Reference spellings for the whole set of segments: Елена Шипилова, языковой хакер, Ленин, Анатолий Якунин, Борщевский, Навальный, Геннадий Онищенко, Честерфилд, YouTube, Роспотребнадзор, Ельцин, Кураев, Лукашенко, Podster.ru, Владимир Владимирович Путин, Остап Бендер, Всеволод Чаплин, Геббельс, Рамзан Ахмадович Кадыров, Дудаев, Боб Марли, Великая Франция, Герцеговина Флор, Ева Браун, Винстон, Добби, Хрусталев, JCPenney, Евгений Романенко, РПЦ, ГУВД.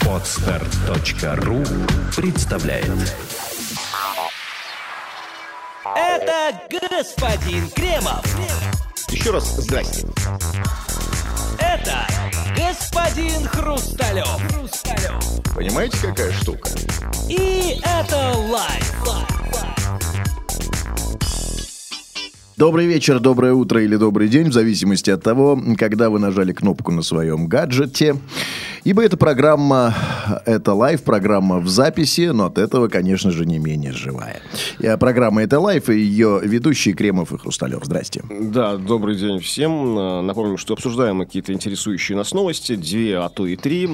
Podster.ru представляет. Это господин Кремов. Еще раз здрасте. Это господин Хрусталев. Понимаете, какая штука? И это лайв. Добрый вечер, доброе утро или добрый день, в зависимости от того, когда вы нажали кнопку на своем гаджете. Ибо эта программа, это лайв, программа в записи, но от этого, конечно же, не менее живая. Программа «Это лайв» и ее ведущие Кремов и Хрусталев. Здрасте. Да, добрый день всем. Напомним, что обсуждаем какие-то интересующие нас новости, 2, а то и 3.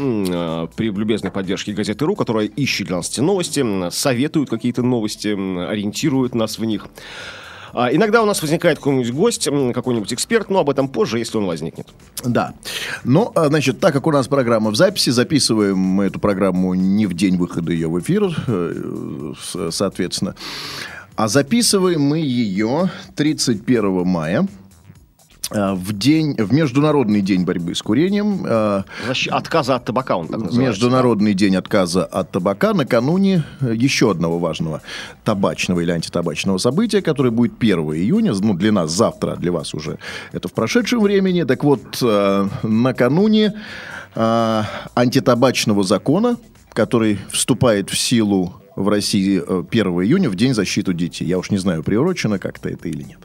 При любезной поддержке газеты.ру, которая ищет для нас эти новости, советует какие-то новости, ориентирует нас в них. Иногда у нас возникает какой-нибудь гость, какой-нибудь эксперт, но об этом позже, если он возникнет. Да. Но, значит, так как у нас программа в записи, записываем мы эту программу не в день выхода ее в эфир, соответственно, а записываем мы ее 31 мая. В Международный день борьбы с курением. Отказа от табака, он так называется. Международный день отказа от табака накануне еще одного важного табачного или антитабачного события, которое будет 1 июня, ну, для нас завтра, для вас уже это в прошедшем времени. Так вот, накануне антитабачного закона, который вступает в силу в России 1 июня, в День защиты детей. Я уж не знаю, приурочено как-то это или нет.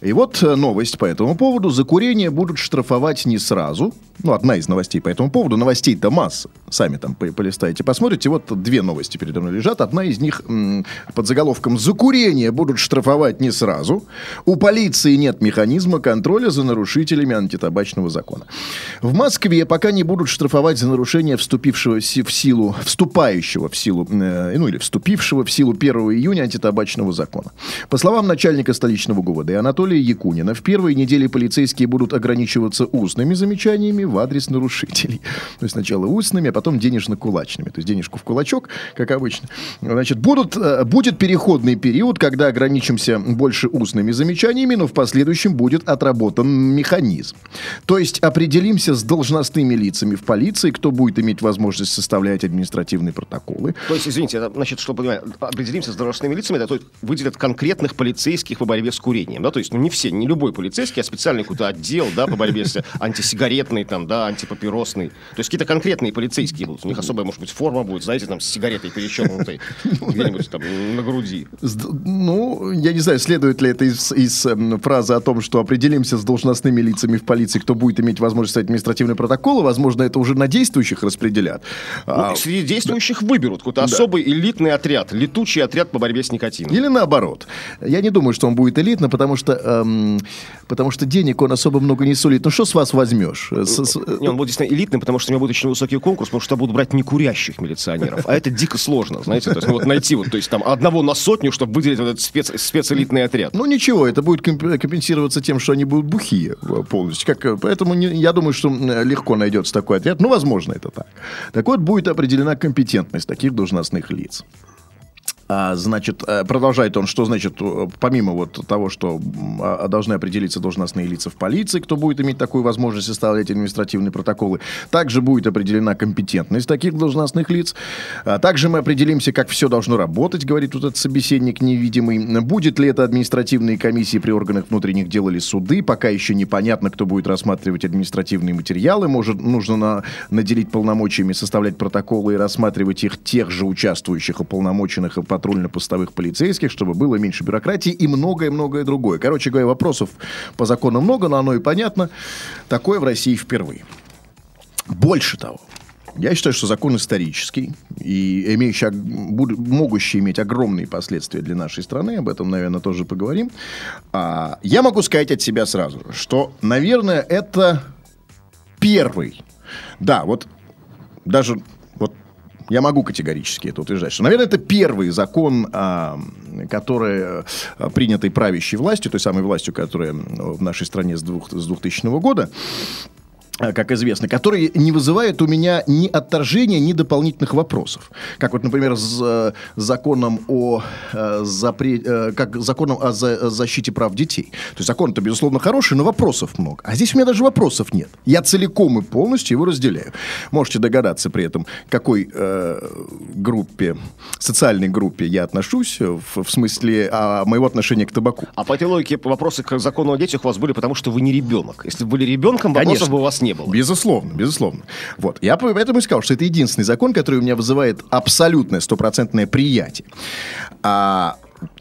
И вот новость по этому поводу. За курение будут штрафовать не сразу. Ну, одна из новостей по этому поводу. Новостей-то масса. Сами там полистайте, посмотрите. Вот две новости передо мной лежат. Одна из них под заголовком «За курение будут штрафовать не сразу. У полиции нет механизма контроля за нарушителями антитабачного закона». В Москве пока не будут штрафовать за нарушение вступившего в силу 1 июня антитабачного закона. По словам начальника столичного ГУВД Анатолия Якунина, в первые недели полицейские будут ограничиваться устными замечаниями в адрес нарушителей. То есть сначала устными, а потом денежно-кулачными. То есть денежку в кулачок, как обычно. Значит, будет переходный период, когда ограничимся больше устными замечаниями, но в последующем будет отработан механизм. То есть определимся с должностными лицами в полиции, кто будет иметь возможность составлять административные протоколы. То есть, извините, значит, что понимаю, определимся с должностными лицами, да, то есть выделят конкретных полицейских по борьбе с курением, да, то есть, ну, не все, не любой полицейский, а специальный какой-то отдел, да, по борьбе с антисигаретной, там, да, антипапиросной, то есть какие-то конкретные полицейские будут, у них особая, может быть, форма будет, знаете, там, с сигаретой перечеркнутой где-нибудь там на груди. Ну, я не знаю, следует ли это из фразы о том, что определимся с должностными лицами в полиции, кто будет иметь возможность административные протоколы, возможно, это уже на действующих распределят. Ну, среди действующих выберут какой-то особый элитный отряд, летучий отряд по борьбе с никотином. Или наоборот. Я не думаю, что он будет элитным, потому что денег он особо много не сулит. Ну, что с вас возьмешь? Он будет действительно элитным, потому что у него будет очень высокий конкурс, потому что будут брать некурящих милиционеров. А это дико сложно, знаете. То есть, ну, вот найти вот, то есть, там, одного на сотню, чтобы выделить вот этот спецэлитный отряд. Ну, ничего, это будет компенсироваться тем, что они будут бухие полностью. Поэтому я думаю, что легко найдется такой отряд. Ну, возможно, это так. Так вот, будет определена компетентность таких должностных лиц. Значит, продолжает он, что значит, помимо вот того, что должны определиться должностные лица в полиции, кто будет иметь такую возможность составлять административные протоколы, также будет определена компетентность таких должностных лиц. Также мы определимся, как все должно работать, говорит вот этот собеседник невидимый. Будет ли это административные комиссии при органах внутренних дел или суды, пока еще непонятно, кто будет рассматривать административные материалы. Может, нужно наделить полномочиями составлять протоколы и рассматривать их тех же участвующих, уполномоченных и патрульно-постовых полицейских, чтобы было меньше бюрократии и многое-многое другое. Короче говоря, вопросов по закону много, но оно и понятно. Такое в России впервые. Больше того, я считаю, что закон исторический и могущий иметь огромные последствия для нашей страны. Об этом, наверное, тоже поговорим. Я могу сказать от себя сразу, что, наверное, это первый. Да, вот даже... Я могу категорически это утверждать, что, наверное, это первый закон, который принятый правящей властью, той самой властью, которая в нашей стране с 2000 года, как известно, которые не вызывают у меня ни отторжения, ни дополнительных вопросов. Как вот, например, с законом о, защите прав детей. То есть закон-то, безусловно, хороший, но вопросов много. А здесь у меня даже вопросов нет. Я целиком и полностью его разделяю. Можете догадаться при этом, к какой группе, социальной группе я отношусь, в смысле моего отношения к табаку. А по этой логике вопросы к закону о детях у вас были, потому что вы не ребенок. Если бы были ребенком, вопросов бы у вас не было. Безусловно, безусловно. Вот. Я поэтому и сказал, что это единственный закон, который у меня вызывает абсолютное, стопроцентное приятие.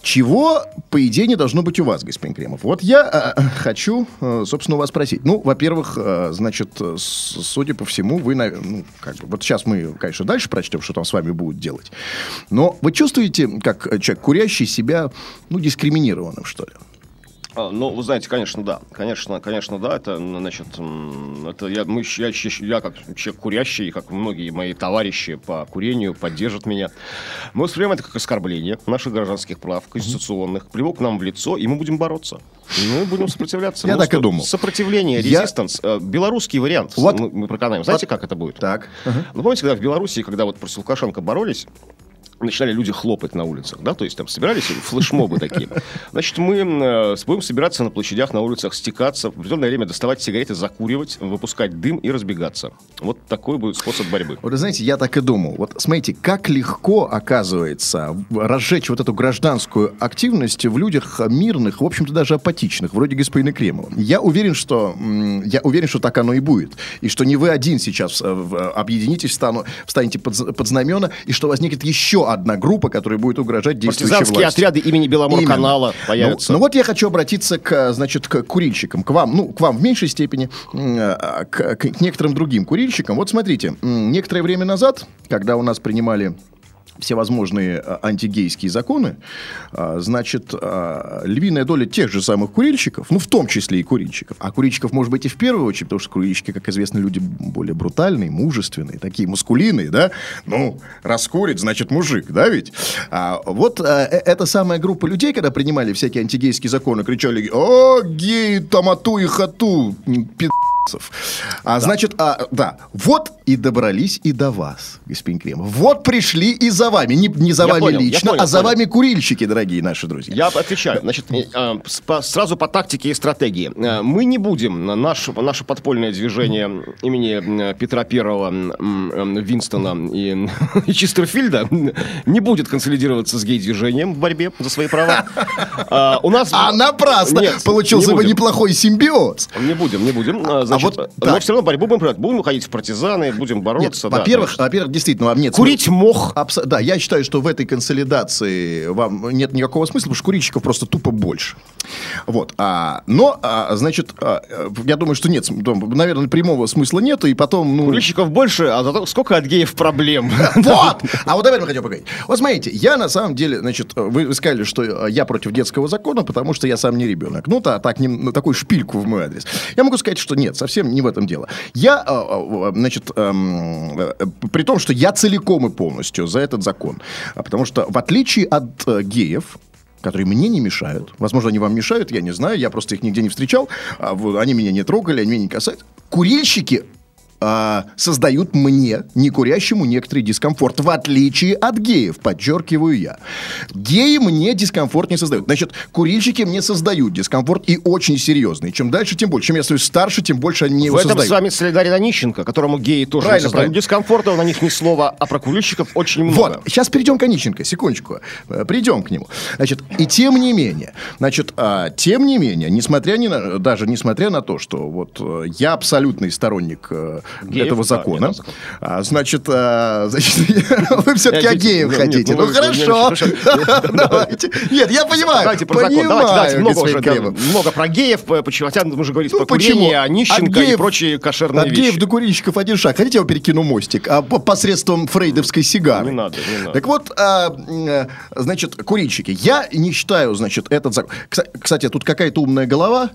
Чего, по идее, не должно быть у вас, господин Кремов? Вот я хочу, собственно, у вас спросить. Ну, во-первых, значит, судя по всему, вы, ну, как бы, вот сейчас мы, конечно, дальше прочтем, что там с вами будут делать. Но вы чувствуете, как человек курящий, себя, ну, дискриминированным, что ли? Ну, вы знаете, конечно, да. Конечно, да. Это, значит, я как человек курящий, как многие мои товарищи по курению, поддержат меня. Мы воспринимаем это как оскорбление наших гражданских прав, конституционных. Плевок к нам в лицо, и мы будем бороться. Мы будем сопротивляться. Я так и думал. Сопротивление, резистанс. Белорусский вариант. Мы проканаем. Знаете, как это будет? Так. Ну, помните, когда в Беларуси, когда вот против Лукашенко боролись, начинали люди хлопать на улицах, да, то есть там собирались флешмобы такие. Значит, мы будем собираться на площадях, на улицах, стекаться, в определенное время доставать сигареты, закуривать, выпускать дым и разбегаться. Вот такой будет способ борьбы. Вот, знаете, я так и думал. Вот смотрите, как легко, оказывается, разжечь вот эту гражданскую активность в людях мирных, в общем-то, даже апатичных, вроде господина Кремова. Я уверен, что так оно и будет. И что не вы один сейчас объединитесь, встанете под знамена, и что возникнет еще одна группа, которая будет угрожать действующей власти. Партизанские отряды имени Беломорканала появятся. Ну вот я хочу обратиться к, значит, к курильщикам, к вам, ну, к вам в меньшей степени, к некоторым другим курильщикам. Вот смотрите, некоторое время назад, когда у нас принимали всевозможные антигейские законы, значит, львиная доля тех же самых курильщиков, ну, в том числе и курильщиков, а курильщиков, может быть, и в первую очередь, потому что курильщики, как известно, люди более брутальные, мужественные, такие маскулинные, да, ну, раскурить, значит, мужик, да ведь? Эта самая группа людей, когда принимали всякие антигейские законы, кричали: «О, гей, тамату и хату, пи***». А да. Значит, да, вот и добрались и до вас, господин Кремов. Вот пришли и за вами. Не за вами лично, а за вами курильщики, дорогие наши друзья. Я отвечаю. Значит, сразу по тактике и стратегии. Мы не будем наше подпольное движение имени Петра Первого, Винстона и Честерфильда не будет консолидироваться с гей-движением в борьбе за свои права. А напрасно! Получился бы неплохой симбиоз. Не будем. Но все равно борьбу будем проводить. Будем уходить в партизаны, будем бороться. Нет, во-первых, действительно, вам нет курить смысла. Мох. Да, я считаю, что в этой консолидации вам нет никакого смысла, потому что курильщиков просто тупо больше. Вот. Я думаю, что нет, наверное, прямого смысла нет, и потом... Курильщиков больше, а зато сколько от геев проблем. Вот! А вот об этом я хотел поговорить. Вот смотрите, я на самом деле, значит, вы сказали, что я против детского закона, потому что я сам не ребенок. Ну, такую шпильку в мой адрес. Я могу сказать, что нет, совсем не в этом дело. Я, значит, при том, что я целиком и полностью за этот закон. Потому что, в отличие от геев, которые мне не мешают, возможно, они вам мешают, я не знаю, я просто их нигде не встречал, они меня не трогали, они меня не касаются. Курильщики создают мне, не курящему, некоторый дискомфорт, в отличие от геев, подчеркиваю я. Геи мне дискомфорт не создают. Значит, курильщики мне создают дискомфорт, и очень серьезный. Чем дальше, тем больше. Чем я становлюсь старше, тем больше они его создают. В этом с вами солидарен Онищенко, которому геи тоже не создают дискомфорта, на них ни слова, а про курильщиков очень много. Вот, сейчас перейдем к Онищенко, секундочку. Придем к нему. Значит, и тем не менее, несмотря на то, что вот я абсолютный сторонник геев, этого закона. Вы все-таки о геев хотите. Ну, хорошо. Давайте. Нет, я понимаю. Давайте про закон. Давайте много про геев. Хотя мы же говорили про курение, Онищенко и прочие кошерные вещи. От геев до курильщиков один шаг. Хотите, я вам перекину мостик? Посредством фрейдовской сигары. Не надо. Так вот, значит, курильщики. Я не считаю, значит, этот закон... Кстати, тут какая-то умная голова...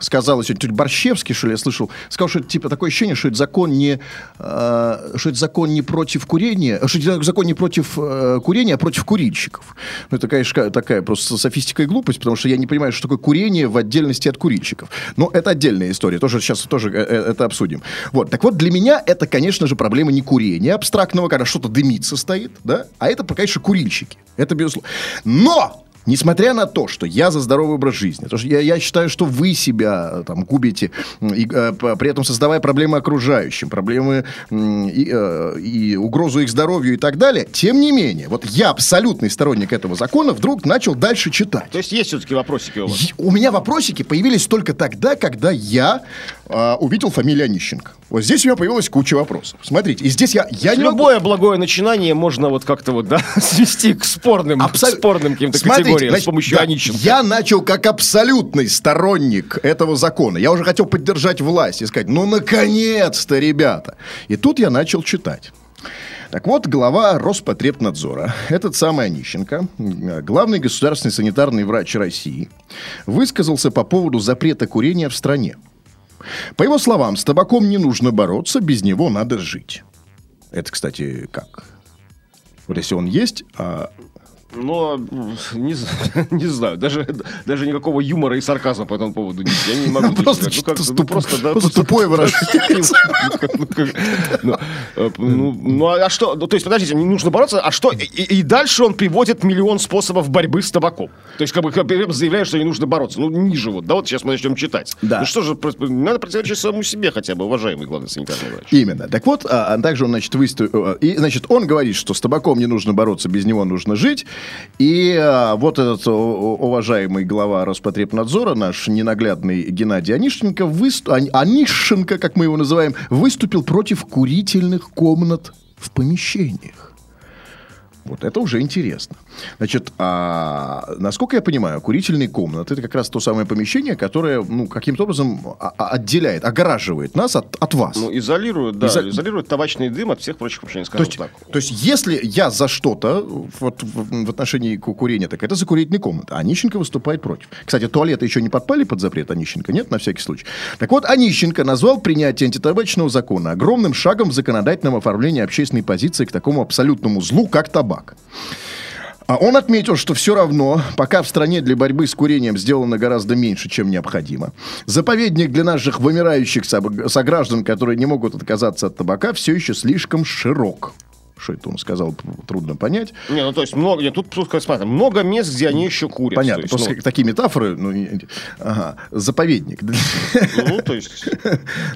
сказал сегодня, тетя Борщевский, что ли, я слышал, сказал, что это типа такое ощущение, что это закон не, что это закон не против курения, что это закон не против курения, а против курильщиков. Ну, это, конечно, такая просто софистика и глупость, потому что я не понимаю, что такое курение в отдельности от курильщиков. Но это отдельная история, тоже сейчас тоже это обсудим. Вот. Так вот, для меня это, конечно же, проблема не курения абстрактного, когда что-то дымится стоит, да, а это, конечно, курильщики. Это безусловно. Но! Несмотря на то, что я за здоровый образ жизни, потому что я считаю, что вы себя там губите, и, при этом создавая проблемы окружающим, проблемы и угрозу их здоровью и так далее, тем не менее, вот я абсолютный сторонник этого закона, вдруг начал дальше читать. То есть есть все-таки вопросики у вас? У меня вопросики появились только тогда, когда я увидел фамилию Онищенко. Вот здесь у меня появилась куча вопросов. Смотрите, и здесь я не любое могу... благое начинание можно вот как-то вот, да, свести к спорным, спорным каким-то категориям. Значит, с помощью Онищенко. Я начал как абсолютный сторонник этого закона. Я уже хотел поддержать власть и сказать, ну, наконец-то, ребята. И тут я начал читать. Так вот, глава Роспотребнадзора, этот самый Онищенко, главный государственный санитарный врач России, высказался по поводу запрета курения в стране. По его словам, с табаком не нужно бороться, без него надо жить. Это, кстати, как? Вот если он есть... Но не знаю, даже никакого юмора и сарказма по этому поводу нет. Я не могу. Просто тупое выражение. Ну, а что? То есть, подождите, не нужно бороться, а что? И дальше он приводит миллион способов борьбы с табаком. То есть, как бы заявляет, что не нужно бороться. Ну, ниже вот, да, вот сейчас мы начнем читать. Ну что же, надо противоречить самому себе хотя бы, уважаемый главный санитарный врач. Именно. Так вот, а также он, значит, выставил. И, значит, он говорит, что с табаком не нужно бороться, без него нужно жить. И вот этот уважаемый глава Роспотребнадзора, наш ненаглядный Геннадий Онищенко, Онищенко, как мы его называем, выступил против курительных комнат в помещениях. Вот это уже интересно. Значит, насколько я понимаю, курительные комнаты — это как раз то самое помещение, которое, ну, каким-то образом отделяет, огораживает нас от вас. Ну, изолирует, да, изолирует табачный дым от всех прочих помещений, скажем так. То есть, если я за что-то вот, в отношении курения, так это за курительные комнаты. Онищенко выступает против. Кстати, туалеты еще не подпали под запрет Онищенко, нет, на всякий случай. Так вот, Онищенко назвал принятие антитабачного закона огромным шагом в законодательном оформлении общественной позиции к такому абсолютному злу, как табак. А он отметил, что все равно, пока в стране для борьбы с курением сделано гораздо меньше, чем необходимо, заповедник для наших вымирающих сограждан, которые не могут отказаться от табака, все еще слишком широк. Что это он сказал, трудно понять. Не, ну то есть много, тут смотри, много мест, где они еще курят. Понятно, просто такие метафоры. Заповедник. Ну, то есть...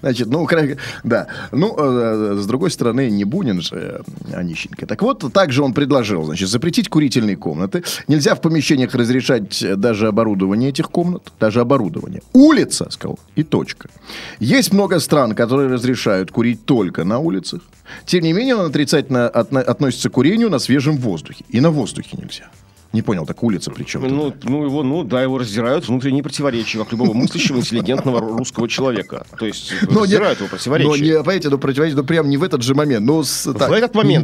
Значит, да. Ну, с другой стороны, не Бунин же, Онищенко. Так вот, также он предложил, значит, запретить курительные комнаты. Нельзя в помещениях разрешать даже оборудование этих комнат. Даже оборудование. Улица, сказал, и точка. Есть много стран, которые разрешают курить только на улицах. Тем не менее, он отрицательно относится к курению на свежем воздухе. И на воздухе нельзя. Не понял, так улица при чем? Его раздирают внутренние противоречия, как любого мыслящего, интеллигентного русского человека. То есть раздирают его противоречия. Понимаете, противоречия прям не в этот же момент, но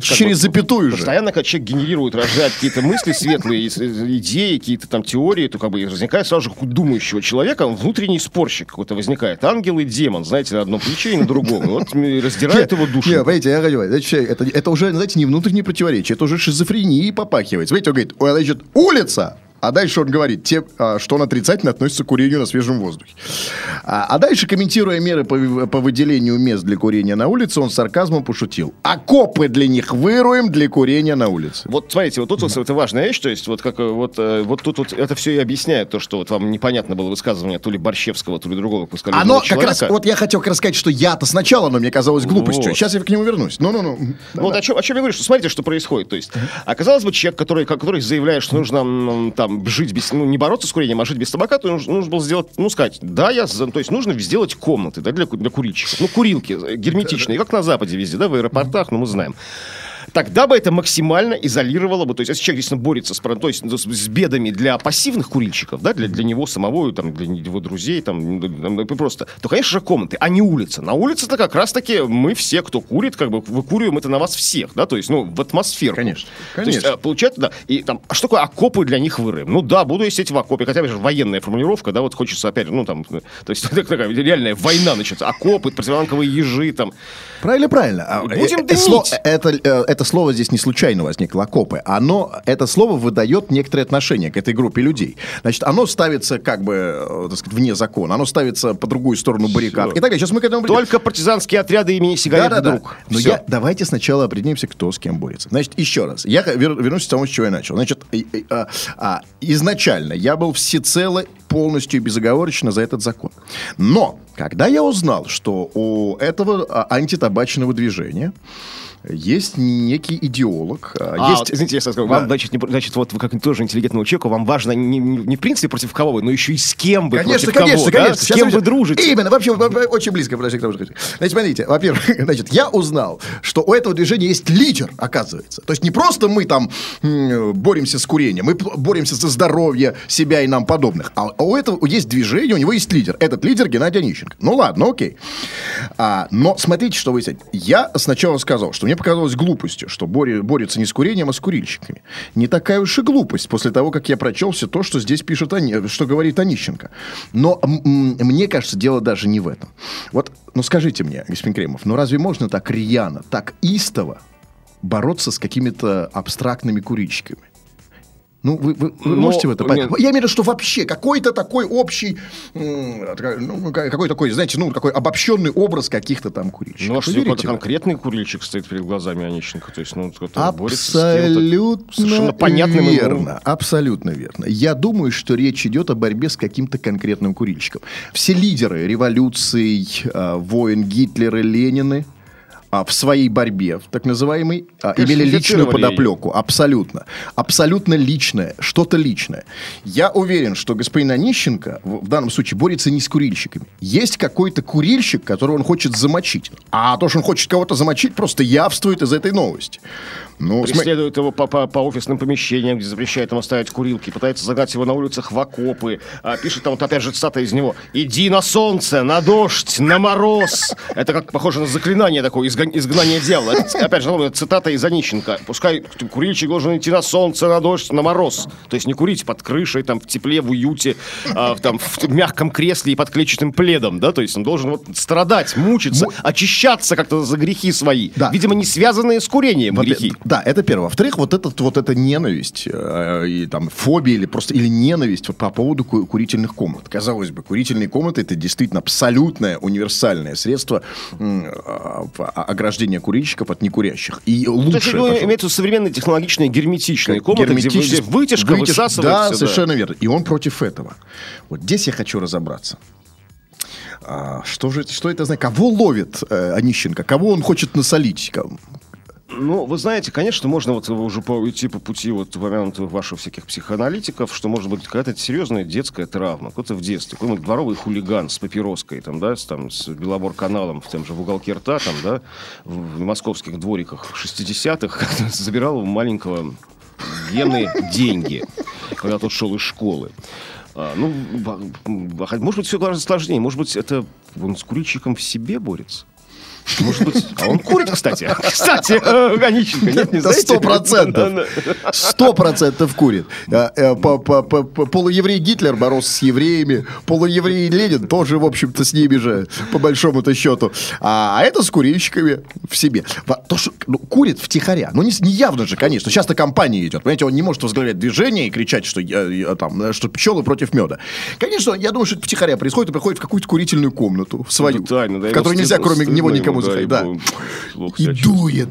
через запятую же. Постоянно, когда человек генерирует, рождает какие-то мысли светлые, идеи, какие-то там теории, то как бы возникает сразу же думающего человека, внутренний спорщик какой-то возникает. Ангел и демон, знаете, на одном плече и на другом. Вот раздирает его душу. Нет, понимаете, я говорю, это уже, знаете, не внутренние противоречия, это уже шизофрения попахивает. Смотрите, он говорит, улица! А дальше он говорит, что он отрицательно относится к курению на свежем воздухе. А дальше, комментируя меры по выделению мест для курения на улице, он с сарказмом пошутил. Окопы для них выруем для курения на улице. Вот смотрите, вот тут это важная вещь, то есть тут это все и объясняет то, что вот вам непонятно было высказывание то ли Борщевского, то ли другого человека. Оно как раз, вот я хотел рассказать, что я-то сначала, но мне казалось глупостью. Вот. Сейчас я к нему вернусь. Вот о чем я говорю, что смотрите, что происходит. То есть оказалось бы, человек, который заявляет, что нужно там жить без, не бороться с курением, а жить без табака, то нужно было сделать, сказать, да, то есть нужно сделать комнаты, да, для курильщиков. Курилки герметичные, как на Западе везде, да, в аэропортах, мы знаем. тогда бы это максимально изолировало бы, то есть если человек действительно борется с бедами для пассивных курильщиков, да, для него самого, там, для его друзей, там, просто, то, конечно же, комнаты, а не улица. На улице-то как раз-таки мы все, кто курит, как бы выкуриваем это на вас всех, да, то есть, ну, в атмосферу. Конечно. То есть, получается, да, и там, а что такое окопы для них вырыем? Ну да, буду я сидеть в окопе, хотя бы же военная формулировка, да, вот хочется опять, ну, там, то есть такая реальная война начнется, окопы, противотанковые ежи, там. Правильно. Будем дымить. Это слово здесь не случайно возникло, окопы. Это слово выдает некоторые отношения к этой группе людей. Значит, оно ставится как бы, так сказать, вне закона, оно ставится по другую сторону баррикад. Все. И так далее. Сейчас мы к этому придем. Только партизанские отряды имени Сигарет вдруг. Но давайте сначала определимся, кто с кем борется. Значит, еще раз. Я вернусь к тому, с чего я начал. Значит, изначально я был всецело полностью и безоговорочно за этот закон. Но когда я узнал, что у этого антитабачного движения есть некий идеолог. Извините, я скажу, вам, значит, вот вы как тоже интеллигентному человеку, вам важно не в принципе против кого вы, но еще и с кем вы против кого, с кем вы дружите. Именно, вообще очень близко. Значит, смотрите, во-первых, значит, я узнал, что у этого движения есть лидер, оказывается. То есть не просто мы там боремся с курением, мы боремся за здоровье себя и нам подобных, а у этого есть движение, у него есть лидер. Этот лидер Геннадий Онищенко. Ну ладно, окей. Но смотрите, что выяснить. Я сначала сказал, что мне показалось глупостью, что борются не с курением, а с курильщиками. Не такая уж и глупость после того, как я прочел все то, что здесь пишет, что говорит Онищенко. Но мне кажется, дело даже не в этом. Вот, ну скажите мне, господин Кремов, ну разве можно так рьяно, так истово бороться с какими-то абстрактными курильщиками? Ну, вы можете в это понять? Я имею в виду, что вообще какой-то такой общий, какой обобщенный образ каких-то там курильщиков. Ну, а что какой-то конкретный курильщик стоит перед глазами Онищенко? То есть, ну, абсолютно борется с совершенно понятным верно. Абсолютно верно. Я думаю, что речь идет о борьбе с каким-то конкретным курильщиком. Все лидеры революций, войн, Гитлеры, Ленины, в своей борьбе, так называемой, имели личную подоплеку. Абсолютно. Абсолютно личное. Что-то личное. Я уверен, что господин Онищенко в данном случае борется не с курильщиками. Есть какой-то курильщик, которого он хочет замочить. А то, что он хочет кого-то замочить, просто явствует из этой новости. Ну, преследует его по офисным помещениям, где запрещает ему ставить курилки, пытается загнать его на улицах в окопы, пишет там, вот опять же, цитата из него. «Иди на солнце, на дождь, на мороз». Это как похоже на заклинание такое из «Изгнание дьявола». Опять же, цитата из Онищенко. Пускай курильщик должен идти на солнце, на дождь, на мороз. То есть не курить под крышей, там, в тепле, в уюте, там, в мягком кресле и под клетчатым пледом. Да? То есть он должен вот страдать, мучиться, очищаться как-то за грехи свои. Да. Видимо, не связанные с курением грехи. Да, это первое. Во-вторых, вот эта ненависть, и, там, фобия или ненависть по поводу курительных комнат. Казалось бы, курительные комнаты — это действительно абсолютное универсальное средство ограждение курильщиков от некурящих. И лучше... Имеются современные технологичные герметичные комнаты, где вытяжка высасывает. Да, совершенно верно. И он против этого. Вот здесь я хочу разобраться. Что это значит? Кого ловит Онищенко? Кого он хочет насолить? Ну, вы знаете, конечно, можно вот уже идти по пути вот упомянутых ваших всяких психоаналитиков, что, может быть, какая-то серьезная детская травма, кто-то в детстве, какой-нибудь дворовый хулиган с папироской, там, да, с Белобор-каналом в том же в уголке рта, там, да, в московских двориках 60-х забирал у маленького Гены деньги, когда тот шел из школы. Ну, может быть, все гораздо сложнее, может быть, это он с курильщиком в себе борется. Может быть, а он курит, кстати. Кстати, Онищенко, нет, не знаете? 100%. 100% курит. Полуеврей Гитлер боролся с евреями. Полуеврей Ленин тоже, в общем-то, с ними же, по большому-то счету. А это с курильщиками в себе. То, что, ну, курит втихаря. Ну, не явно же, конечно. Сейчас-то кампания идет. Понимаете, он не может возглавлять движение и кричать, что пчелы против меда. Конечно, я думаю, что это втихаря происходит. Он приходит в какую-то курительную комнату, в свою, в которую нельзя, кроме него, никому. И дует.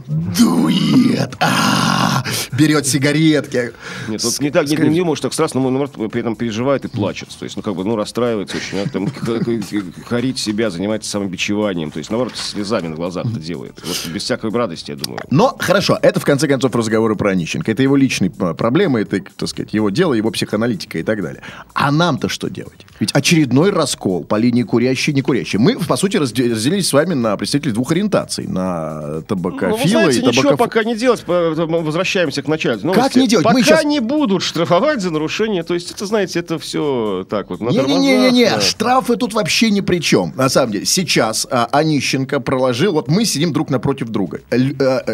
Берет сигаретки. Нет, вот не так, не может так страстно, но при этом переживает и плачет. То есть, ну, как бы, ну, расстраивается очень. Там, корит себя, занимается самобичеванием. То есть, наоборот, слезами на глазах это делает. Вот, без всякой радости, я думаю. Но, хорошо, это, в конце концов, разговоры про Онищенко. Это его личные проблемы, это, так сказать, его дело, его психоаналитика и так далее. А нам-то что делать? Ведь очередной раскол по линии курящий-некурящий. Мы, по сути, разделились с вами на представителей двух ориентаций на табакофила и табакофила. Ничего пока не делать, возвращаемся к началу. Новости. Как не делать? Пока не будут штрафовать за нарушение, то есть это, знаете, это все так вот. Не-не-не, штрафы тут вообще ни при чем. На самом деле, сейчас Онищенко проложил, вот мы сидим друг напротив друга.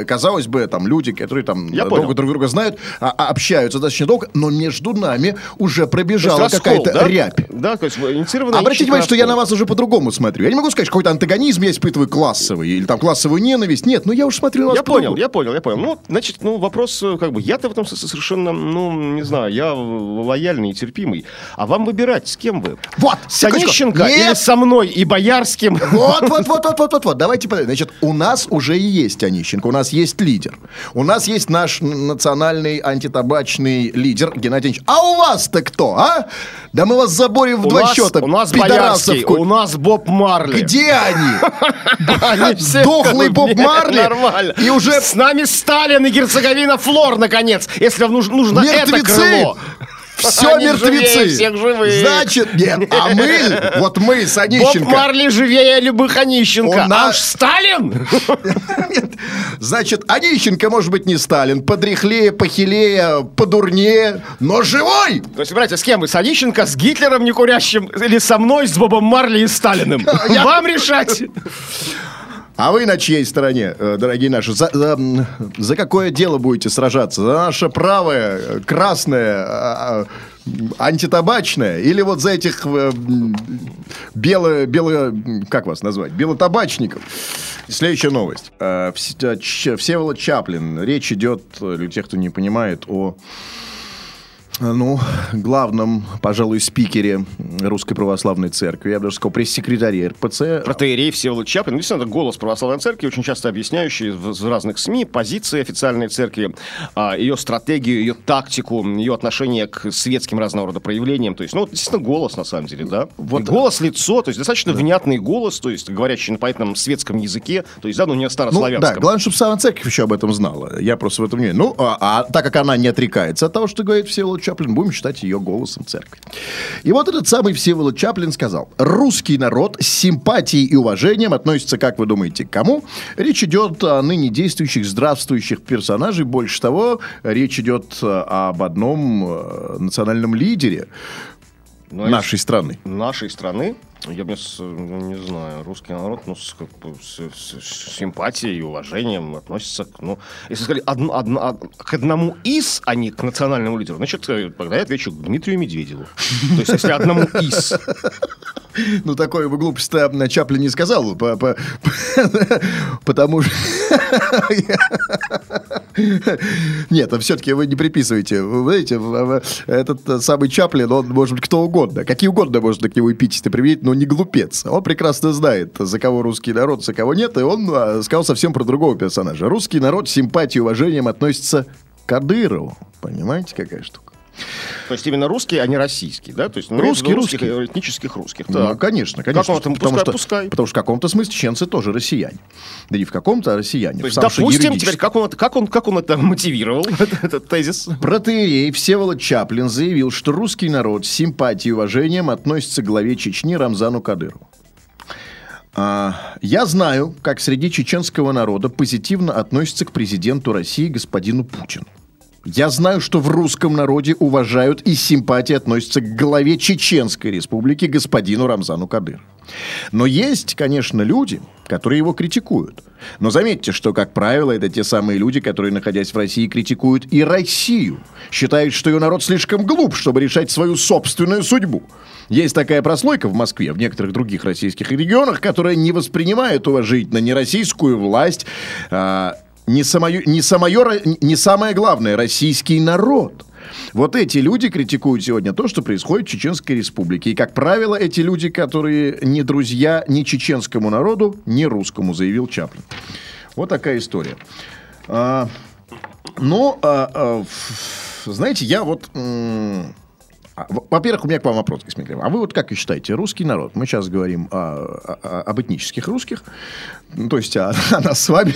Казалось бы, там люди, которые там друг друга знают, общаются достаточно долго, но между нами уже пробежала какая-то рябь. Да, то есть инициированная. Обратите внимание, что я на вас уже по-другому смотрю. Я не могу сказать, что какой-то антагонизм я испытываю классовый или там классовую ненависть. Нет, ну я уж смотрю на вас по-другому. Я понял. Ну, значит, вопрос, как бы, я-то в этом совершенно, не знаю, я лояльный и терпимый. А вам выбирать, с кем вы? Вот, с Онищенко или со мной и Боярским? Вот. Давайте, значит, у нас уже и есть Онищенко, у нас есть лидер. У нас есть наш национальный антитабачный лидер Геннадий Онищенко. А у вас-то кто, а? Да мы вас заборим в два счета. У нас Боярский, у нас Боб Марли. Где они? Дохлый Боб Марли. И уже с нами Сталин и Герцеговина Флор, наконец. Если вам нужно это крыло. Все они мертвецы. Живее. Значит, нет. А мы, вот мы с Онищенко. Боб Марли живее любых Онищенко. Наш Сталин? Нет. Значит, Онищенко, может быть, не Сталин. Подряхлее, похилее, подурнее, но живой. То есть, братья, с кем вы? С Онищенко, с Гитлером некурящим или со мной, с Бобом Марли и Сталиным? Вам решать. А вы на чьей стороне, дорогие наши? За какое дело будете сражаться? За наше правое, красное, антитабачное? Или вот за этих как вас назвать? Белотабачников? Следующая новость. Всеволод Чаплин. Речь идет, для тех, кто не понимает, о... главном, пожалуй, спикере Русской Православной Церкви, я бы даже сказал, пресс-секретаре РПЦ. Протоиерей Всеволод Чаплин. Действительно, голос Православной Церкви, очень часто объясняющий в разных СМИ позиции официальной церкви, ее стратегию, ее тактику, ее отношение к светским разного рода проявлениям. То есть, действительно, голос, на самом деле, да? Вот. Голос, лицо, то есть, достаточно внятный голос, то есть, говорящий на понятном светском языке, то есть, не старославянском. Да, главное, чтобы сама церковь еще об этом знала. Я просто в этом не... так как она не отрекается от того, что говорит Всеволод Чаплин, будем считать ее голосом церкви. И вот этот самый Всеволод Чаплин сказал: русский народ с симпатией и уважением относится, как вы думаете, к кому? Речь идет о ныне действующих, здравствующих персонажей. Больше того, речь идет об одном национальном лидере нашей страны. Нашей страны? Я бы не знаю, русский народ с симпатией и уважением относится к... если сказали к одному из, а не к национальному лидеру, значит, тогда я отвечу к Дмитрию Медведеву. То есть, если одному из... такой бы глупость-то Чаплин не сказал. Потому что... Нет, все-таки вы не приписываете. Вы знаете, этот самый Чаплин, он может быть кто угодно. Какие угодно можно к нему эпитеты применить, но не глупец. Он прекрасно знает, за кого русский народ, за кого нет. И он сказал совсем про другого персонажа. Русский народ с симпатией и уважением относится к Кадырову. Понимаете, какая штука? То есть именно русские, а не российские, да? То есть русские, этнических русских. Да, конечно. Потому что в каком-то смысле чеченцы тоже россияне. Да не в каком-то, а россияне. То есть, допустим, теперь как он это мотивировал, этот тезис? Протоиерей Всеволод Чаплин заявил, что русский народ с симпатией и уважением относится к главе Чечни Рамзану Кадырову. Я знаю, как среди чеченского народа позитивно относятся к президенту России господину Путину. Я знаю, что в русском народе уважают и с симпатией относятся к главе Чеченской Республики господину Рамзану Кадырову. Но есть, конечно, люди, которые его критикуют. Но заметьте, что, как правило, это те самые люди, которые, находясь в России, критикуют и Россию. Считают, что ее народ слишком глуп, чтобы решать свою собственную судьбу. Есть такая прослойка в Москве, в некоторых других российских регионах, которая не воспринимает уважительно ни российскую власть, не самое главное, российский народ. Вот эти люди критикуют сегодня то, что происходит в Чеченской Республике. И, как правило, эти люди, которые не друзья ни чеченскому народу, ни русскому, заявил Чаплин. Вот такая история. Знаете, я вот... Во-первых, у меня к вам вопрос, господин Кремов. А вы как и считаете, русский народ? Мы сейчас говорим об этнических русских, то есть о нас с вами,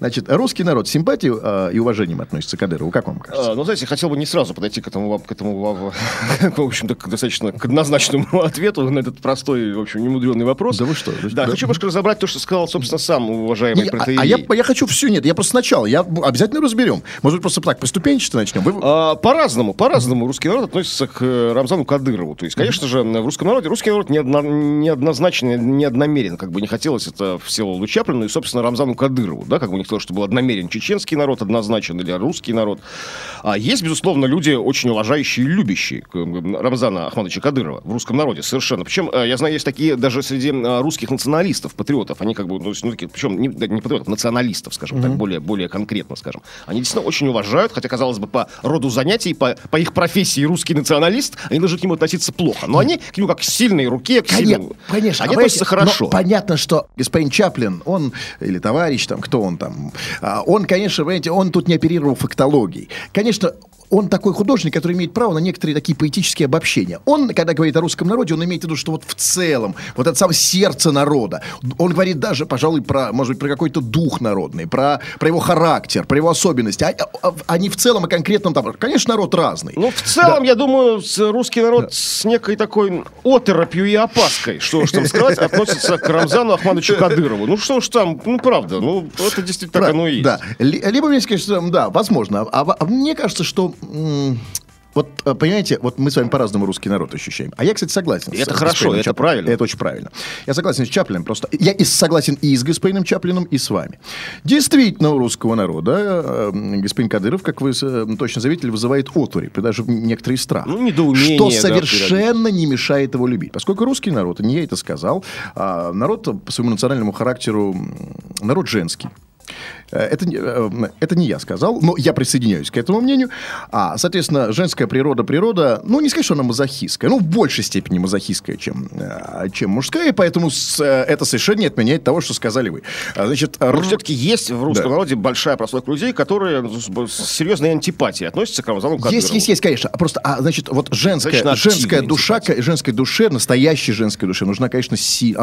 Значит, русский народ с симпатией и уважением относится к Кадырову. Как вам кажется? Ну, знаете, я хотел бы не сразу подойти к этому, в общем-то, достаточно к однозначному ответу на этот простой, в общем, немудренный вопрос. Да вы что? Да, хочу немножко разобрать то, что сказал, собственно, сам уважаемый протеерей. Я хочу всю, нет, я просто сначала, я обязательно разберем. Может быть, просто так, поступенчество начнем? По-разному русский народ относится к Рамзану Кадырову. То есть, конечно же, в русском народе, русский народ неоднозначно, неодномерен, как бы не хотелось это в Всеволоду Чаплину и, собственно, Рамзану Кадырову, да, как бы не хотелось, чтобы был одномерен чеченский народ, однозначен или русский народ. А есть, безусловно, люди, очень уважающие и любящие Рамзана Ахмадовича Кадырова в русском народе, совершенно. Причем, я знаю, есть такие даже среди русских националистов, патриотов, они как бы, ну, причем не патриотов, националистов, скажем так, более конкретно, скажем. Они действительно очень уважают, хотя, казалось бы, по роду занятий, по их профессии русский националист, они должны к нему относиться плохо. Но они к нему как к сильной руке, к сильному... Конечно, они относятся хорошо. Понятно, что господин Чаплин, он, или товарищ, там, кто он там, он, конечно, понимаете, он тут не оперировал фактологией. Конечно, он такой художник, который имеет право на некоторые такие поэтические обобщения. Он, когда говорит о русском народе, он имеет в виду, что вот в целом, вот это самое сердце народа. Он говорит даже, пожалуй, про, может быть, про какой-то дух народный, про его характер, про его особенности. А не в целом, а конкретно там. Конечно, народ разный. Ну, в целом, да. Я думаю, русский народ с некой такой оторопью и опаской, что уж там сказать, относится к Рамзану Ахмадовичу Кадырову. Ну, что уж там, ну, правда, ну, это действительно так оно и есть. Да. Либо, мне кажется, да, возможно. А мне кажется, что... Вот, понимаете, вот мы с вами по-разному русский народ ощущаем. А я, кстати, согласен. Это хорошо, это правильно. Это очень правильно. Я согласен с Чаплиным, просто я и согласен и с господином Чаплиным, и с вами. Действительно, у русского народа господин Кадыров, как вы точно заметили, вызывает оторопь, и даже некоторый страх. Ну, недоумение. Что совершенно не мешает его любить. Поскольку русский народ, не я это сказал, народ по своему национальному характеру, народ женский. Это не я сказал, но я присоединяюсь к этому мнению. Соответственно, женская природа, ну, не сказать, что она мазохистская, ну, в большей степени мазохистская, чем мужская, и поэтому это совершенно не отменяет того, что сказали вы. Значит, все-таки есть в русском народе большая прослойка людей, которые с серьезной антипатией относятся к Рамзану Кадырову. Есть, конечно. Просто, значит, вот женская душа, настоящей женской душе нужна, конечно,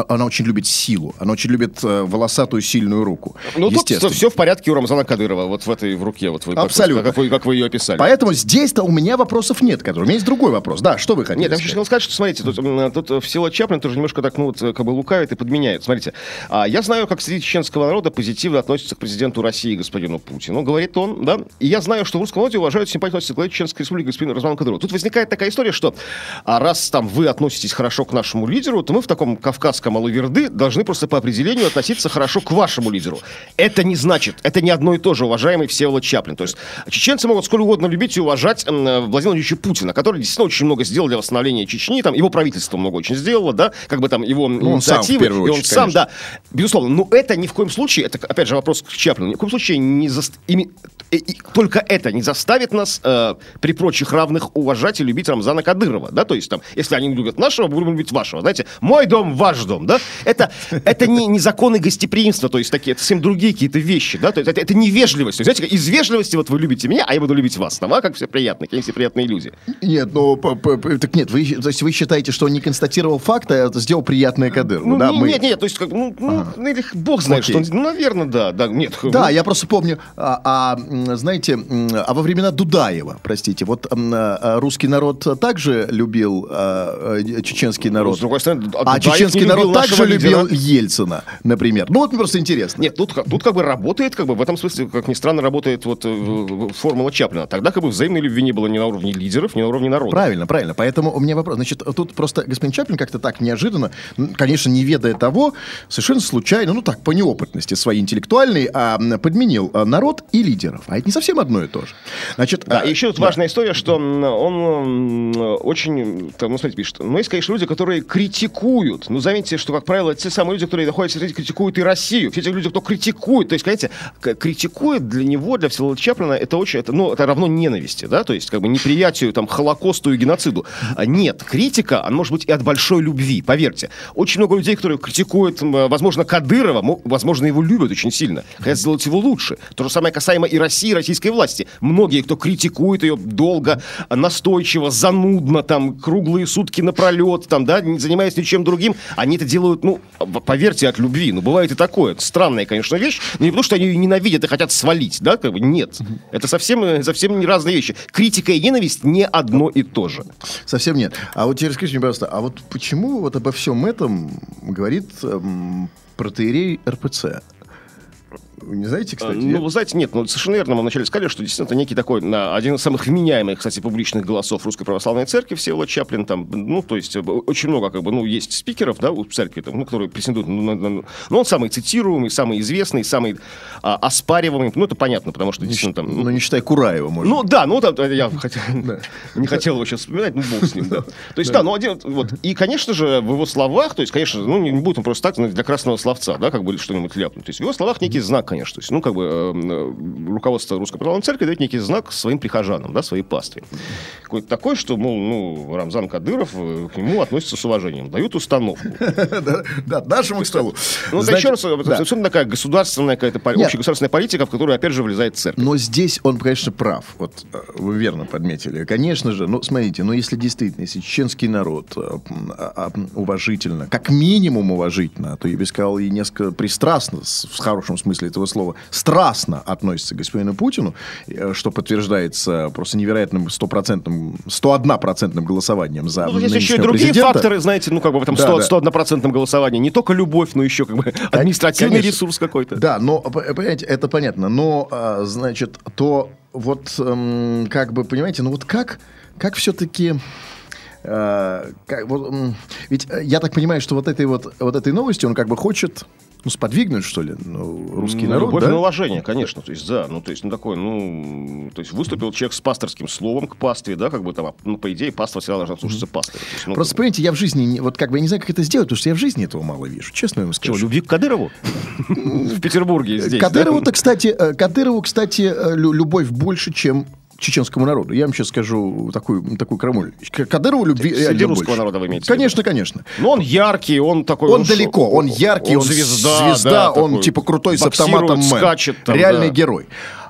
она очень любит силу, она очень любит волосатую сильную руку. Ну, все в порядке у Рамзана Кадырова, вот в этой в руке, вот вы, абсолютно. Как вы ее описали. Поэтому здесь-то у меня вопросов нет, у меня есть другой вопрос. Да, что вы хотите? Нет, я вообще хотел сказать, что, смотрите, тут Всеволод Чаплин тоже немножко так, ну, вот, как бы лукавит и подменяет. Смотрите, я знаю, как среди чеченского народа позитивно относится к президенту России, господину Путину, говорит он, да, и я знаю, что в русском народе уважают симпатию относится к главе Чеченской Республики господину Рамзану Кадырову. Тут возникает такая история, что раз там вы относитесь хорошо к нашему лидеру, то мы в таком кавказском алаверды должны просто по определению относиться хорошо к вашему лидеру. Это не значит, это не одно и то же, уважаемый Всеволод Чаплин. То есть чеченцы могут сколь угодно любить и уважать Владимира Ильича Путина, который действительно очень много сделал для восстановления Чечни, там его правительство много очень сделало, да, как бы там его инициативы, и он сам, да, безусловно. Но это ни в коем случае, это опять же вопрос к Чаплину, ни в коем случае не только это не заставит нас при прочих равных уважать и любить Рамзана Кадырова, да, то есть там, если они любят нашего, будем любить вашего, знаете, мой дом, ваш дом, да, это не законы гостеприимства, то есть такие, это всем другие какие-то вещи, да, то есть это невежливость. То есть, знаете, из вежливости вот вы любите меня, а я буду любить вас. Там, как все приятные, какие все приятные люди. Нет, ну, так нет, то есть вы считаете, что он не констатировал факта, а сделал приятное Кадырову? Ну, да, нет, то есть, как, бог знает, окей. Что он, ну, наверное, да, нет. Да, я просто помню, знаете, во времена Дудаева, простите, вот русский народ также любил чеченский народ, ну, с другой стороны, чеченский народ также любил Ельцина, например. Ну, вот мне просто интересно. Нет, тут как бы работает, как бы, в этом смысле, как ни странно, работает вот формула Чаплина. Тогда как бы взаимной любви не было ни на уровне лидеров, ни на уровне народа. Правильно. Поэтому у меня вопрос. Значит, тут просто господин Чаплин как-то так неожиданно, конечно, не ведая того, совершенно случайно, ну так, по неопытности своей интеллектуальной, подменил народ и лидеров. А это не совсем одно и то же. Значит, да, еще тут важная история, что он очень, там, ну, смотрите, пишет, ну, есть, конечно, люди, которые критикуют. Ну, заметьте, что, как правило, те самые люди, которые находятся, критикуют и Россию. Все те люди, кто критикует, то есть, знаете, критикует для него, для Всеволода Чаплина, это равно ненависти, да, то есть, как бы неприятию, там, Холокосту и геноциду. Нет, критика, она может быть и от большой любви, поверьте. Очень много людей, которые критикуют, возможно, Кадырова, возможно, его любят очень сильно, хотят сделать его лучше. То же самое касаемо и России, и российской власти. Многие, кто критикует ее долго, настойчиво, занудно, там, круглые сутки напролет, там, да, не занимаясь ничем другим, они это делают, ну, поверьте, от любви. Ну, бывает и такое, странное, конечно, вещь, не потому, что они ее ненавидят и хотят свалить, да, как бы, нет. Это совсем не разные вещи. Критика и ненависть не одно и то же. Совсем нет. А вот теперь скажите мне, пожалуйста, а вот почему вот обо всем этом говорит протоиерей РПЦ? Вы не знаете, кстати? Ну, вы знаете, нет. Ну, совершенно верно, мы вначале сказали, что действительно это некий такой, один из самых вменяемых, кстати, публичных голосов Русской Православной Церкви, Всеволод Чаплин, там, ну, то есть, очень много, как бы, ну, есть спикеров, да, у церкви, там, ну, которые претендуют, ну, он самый цитируемый, самый известный, самый оспариваемый, ну, это понятно, потому что, действительно, там... Ну, не считай Кураева, может. Ну, да, ну, там, я не хотел его сейчас вспоминать, ну, бог с ним, да. То есть, да, ну, один, вот, и, конечно же, в его словах, то есть, конечно, ну, не будет он просто так, для красного словца, да, как бы, что-нибудь ляпнуть, то есть, в его словах некий знак, конечно. То есть, ну, как бы, руководство Русской Православной Церкви дает некий знак своим прихожанам, да, своей пастве. Какой-то такой, что, мол, ну, Рамзан Кадыров к нему относится с уважением. Дают установку. Да, нашему столу. Ну, еще раз, абсолютно такая государственная какая-то, общегосударственная политика, в которую, опять же, влезает церковь. Но здесь он, конечно, прав. Вот вы верно подметили. Конечно же, ну, смотрите, ну, если действительно, если чеченский народ уважительно, как минимум уважительно, то я бы сказал, и несколько пристрастно, в хорошем смысле этого слова, страстно относится к господину Путину, что подтверждается просто невероятным 101-процентным голосованием за нынешнего президента. Есть еще и другие факторы, знаете, ну, как бы в этом 101-процентном голосовании. Не только любовь, но еще, как бы, административный ресурс какой-то. Да, но, понимаете, это понятно. Но, значит, то вот, как бы, понимаете, ну вот как все-таки... ведь я так понимаю, что вот этой новостью он как бы хочет... Ну, сподвигнуть, что ли, русский народ, любовь, да? Любовь на уважение, конечно, то есть, да, ну, то есть, ну, такой, ну, то есть, выступил человек с пасторским словом к пастве, да, как бы там, ну, по идее, паства всегда должна слушаться пастыря. Ну, просто, понимаете, я в жизни, вот, как бы, я не знаю, как это сделать, потому что я в жизни этого мало вижу, честно вам скажу. Что, любви к Кадырову? В Петербурге здесь, Кадырову-то, кстати, любовь больше, чем... чеченскому народу. Я вам сейчас скажу такую крамоль. Кадырову любви... Среди русского народа вы имеете? Конечно, конечно. Но он яркий, он такой... Он далеко, он яркий, он звезда, да, он такой, типа крутой с автоматом мэн. Скачет там, реальный герой.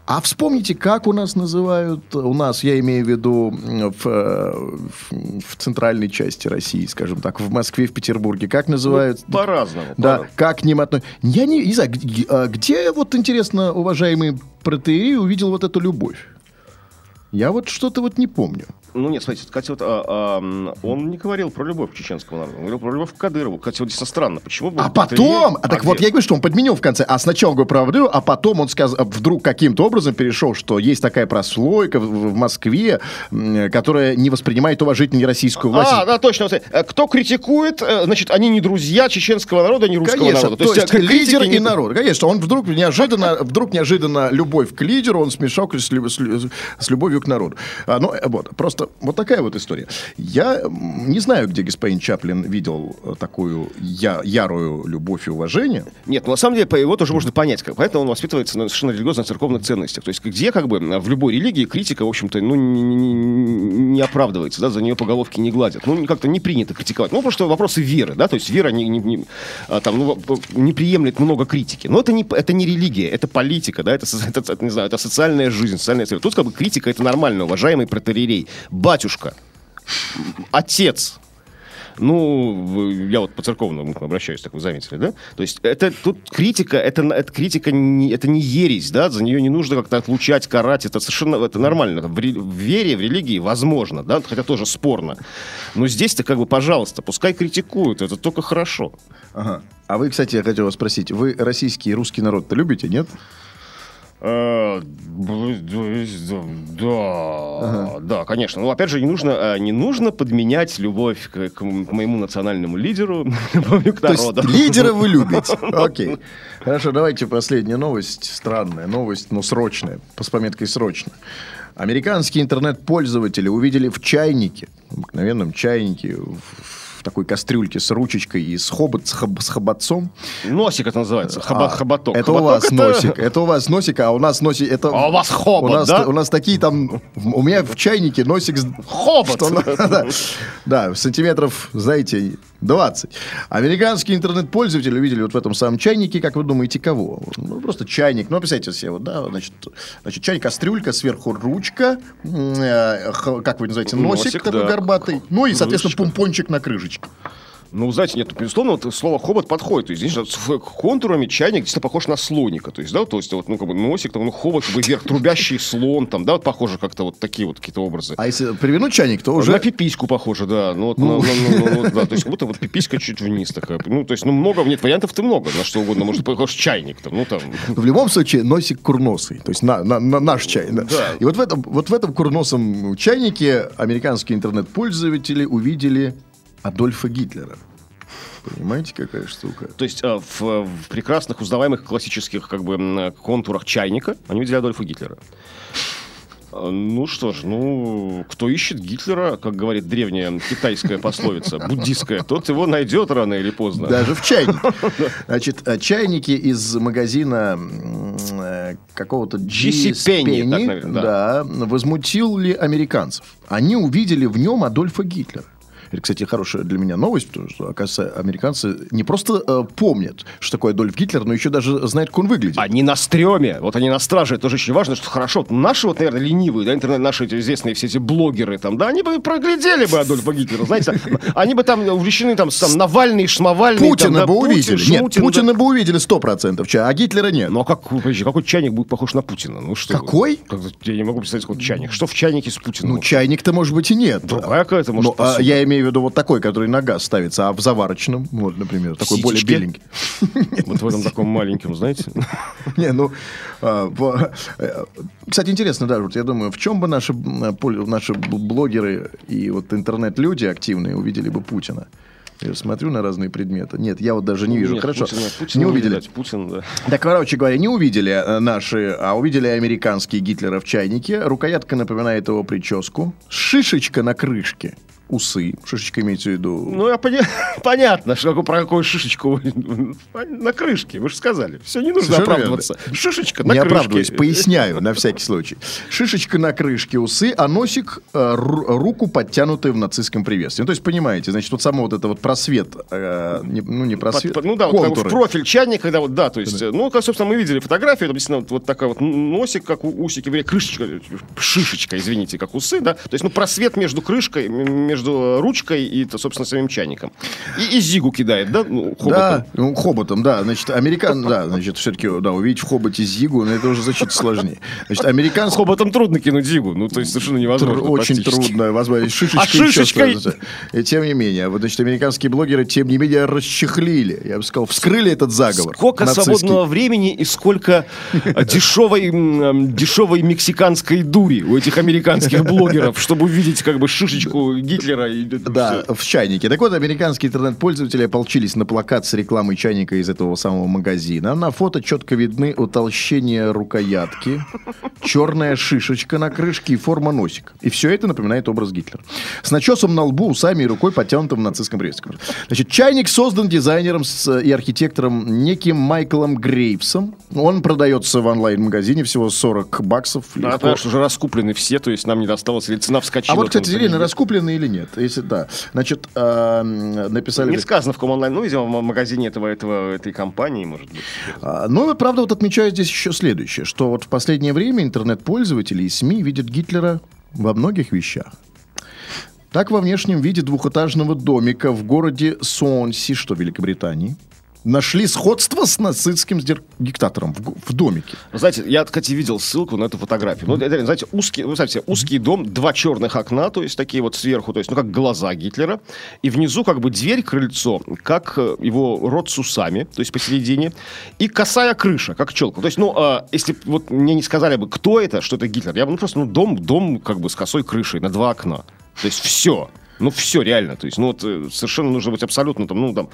А вспомните, как у нас называют, у нас, я имею в виду, в центральной части России, скажем так, в Москве, в Петербурге, как называют... Ну, по-разному. Да, по-разному. Как к ним относятся. Я не знаю, где, вот интересно, уважаемый протоиерей увидел вот эту любовь? Я вот что-то вот не помню. Ну нет, смотрите, кстати, вот, он не говорил про любовь к чеченскому народу, он говорил про любовь к Кадырову. Кстати, вот действительно странно, почему... А потом, так вот я говорю, что он подменил в конце. А сначала он говорил про Кадырова, а потом он вдруг каким-то образом перешел, что есть такая прослойка в Москве, которая не воспринимает уважительно российскую власть. А, да, точно. Кто критикует, значит, они не друзья чеченского народа, не русского народа. То есть лидер и народ. Конечно, он вдруг неожиданно любовь к лидеру он смешал с любовью к народу. Ну, вот, просто вот такая вот история. Я не знаю, где господин Чаплин видел такую ярую любовь и уважение. Нет, ну, на самом деле, его тоже можно понять. Поэтому он воспитывается на совершенно религиозно-церковных ценностях. То есть, где, как бы, в любой религии критика, в общем-то, ну, не оправдывается, да, за нее по головке не гладят. Ну, как-то не принято критиковать. Ну, потому что вопросы веры, да, то есть, вера не приемлет много критики. Но это не религия, это политика, да, это, не знаю, это социальная жизнь, социальная цель. Тут, как бы, критика — это нормально, уважаемый протоиерей. Батюшка, отец. Ну, я вот по-церковному обращаюсь, так вы заметили, да? То есть тут критика, это не ересь, да? За нее не нужно как-то отлучать, карать. Это совершенно нормально. В вере, в религии возможно, да? Хотя тоже спорно. Но здесь-то, как бы, пожалуйста, пускай критикуют, это только хорошо. Ага. А вы, кстати, я хотел вас спросить, вы российский и русский народ-то любите, нет? Да, конечно. Но, опять же, не нужно подменять любовь к моему национального лидеру, любовью к народу. То есть лидера вы любите. Окей. Хорошо, давайте последняя новость. Странная новость, но срочная. С пометкой «срочно». Американские интернет-пользователи увидели в чайнике, обыкновенном чайнике, такой кастрюльке с ручечкой и с хоботцом. Носик это называется, хоботок. Это хоботок, у вас это... носик, это у вас носик, а у нас носик... Это... А у вас хобот, у нас, да? У нас такие там... У меня в чайнике носик... Хобот! Да, сантиметров, знаете, 20. Американские интернет-пользователи увидели вот в этом самом чайнике, как вы думаете, кого? Ну, просто чайник. Ну, описайте себе, вот, да, значит, чайник, кастрюлька, сверху ручка, как вы называете, носик такой горбатый, ну и, соответственно, пумпончик на крышечке. Ну, знаете, нет, безусловно, вот слово «хобот» подходит. То есть, здесь контурами чайник действительно похож на слоника. То есть, да, то есть, вот, ну, как бы носик, там, ну, хобот, как бы вверх, трубящий слон, там, да, вот, похоже как-то вот такие вот какие-то образы. А если привернуть чайник, то уже... На пипиську похоже, да. Ну, вот, да, то есть, как будто вот пиписька чуть вниз такая. Ну, то есть, ну, много, нет, вариантов-то много, на что угодно. Может, похож чайник, там, ну, там... В любом случае, носик курносый, то есть, на наш чай, да. И вот в этом курносом чайнике американские интернет-пользователи увидели... Адольфа Гитлера. Понимаете, какая штука? То есть в прекрасных, узнаваемых, классических как бы контурах чайника они видели Адольфа Гитлера. Ну что ж, ну, кто ищет Гитлера, как говорит древняя китайская пословица, буддистская, тот его найдет рано или поздно. Даже в чайнике. Значит, чайники из магазина какого-то JCPenney, да, возмутил ли американцев? Они увидели в нем Адольфа Гитлера. Это, кстати, хорошая для меня новость, потому что, оказывается, американцы не просто помнят, что такое Адольф Гитлер, но еще даже знают, как он выглядит. Они на стреме, вот они на страже, это тоже очень важно, что хорошо, наши вот, наверное, ленивые, да, интернет, наши известные все эти блогеры, там, да, они бы проглядели бы Адольфа Гитлера, знаете, они бы там увлечены, там, Навальный, Шмавальный. Путина бы увидели, нет, Путина бы увидели 100%, а Гитлера нет. Ну, а какой чайник будет похож на Путина? Ну что? Какой? Я не могу представить, какой чайник. Что в чайнике с Путиным? Ну, чайник-то, может быть, и нет. Другая какая-то, может, я имею в виду вот такой, который на газ ставится, а в заварочном, вот, например, такой более беленький. Вот в этом таком маленьком, знаете? Не, ну, кстати, интересно, да, вот я думаю, в чем бы наши блогеры и вот интернет-люди активные увидели бы Путина? Я смотрю на разные предметы. Нет, я вот даже не вижу. Нет, хорошо. Путина не увидели. Путин, да. Так, короче говоря, не увидели наши, а увидели американские Гитлера в чайнике. Рукоятка напоминает его прическу. Шишечка на крышке. Усы. Шишечка имеется в виду... Ну, я понятно, что про какую шишечку на крышке. Вы же сказали. Все, не нужно совершенно оправдываться. Верно. Шишечка на крышке. Не оправдываюсь, поясняю на всякий случай. Шишечка на крышке, усы, а носик, руку подтянутую в нацистском приветствии. Ну, то есть, понимаете, значит, вот само вот это вот просвет, ну, не просвет, ну, да, вот в профиль чайника, когда вот, да, то есть, да. Ну, как, собственно, мы видели фотографию, там, действительно, вот такая вот носик, как у усики, крышечка, шишечка, извините, как усы, да, то есть, ну, просвет между крышкой, между ручкой и, собственно, самим чайником. И зигу кидает, да? Ну, хоботом. Да, ну, хоботом, да. Значит, американ... Да, значит, все-таки, да, увидеть в хоботе зигу, но это уже значительно сложнее. Значит, американцы... Хоботом трудно кинуть зигу. Ну, то есть, совершенно невозможно. Очень трудно. Возможно, шишечкой. А шишечкой... И тем не менее. Вот, значит, американские блогеры, тем не менее, расчехлили. Я бы сказал, вскрыли этот заговор. Сколько нацистский. Свободного времени и сколько дешевой мексиканской дури у этих американских блогеров, чтобы увидеть, как бы, шишечку Гитлера. Да, все. В чайнике. Так вот, американские интернет-пользователи ополчились на плакат с рекламой чайника из этого самого магазина. На фото четко видны утолщение рукоятки, черная шишечка на крышке и форма носика. И все это напоминает образ Гитлера. С начесом на лбу, усами и рукой, подтянутым в нацистском приветствии. Значит, чайник создан дизайнером и архитектором неким Майклом Грейвсом. Он продается в онлайн-магазине всего $40. Да, потому что уже раскуплены все, то есть нам не досталось, или цена вскочила. А вот, кстати, реально раскуплены или нет. Если да, значит, написали... Не сказано, в каком онлайн, ну, видимо, в магазине этой компании, может быть. Но, правда, вот отмечаю здесь еще следующее, что вот в последнее время интернет-пользователи и СМИ видят Гитлера во многих вещах. Так, во внешнем виде двухэтажного домика в городе Сонси, что в Великобритании, нашли сходство с нацистским диктатором в домике. Вы знаете, я, кстати, видел ссылку на эту фотографию. Ну, это, знаете, узкий дом, два черных окна, то есть такие вот сверху, то есть, ну, как глаза Гитлера. И внизу как бы дверь, крыльцо, как его рот с усами, то есть посередине. И косая крыша, как челка. То есть, ну, если вот мне не сказали бы, кто это, что это Гитлер, я бы, ну, просто, ну, дом как бы с косой крышей на два окна. То есть все. Ну, все реально. То есть, ну, вот, совершенно нужно быть абсолютно там, ну, там,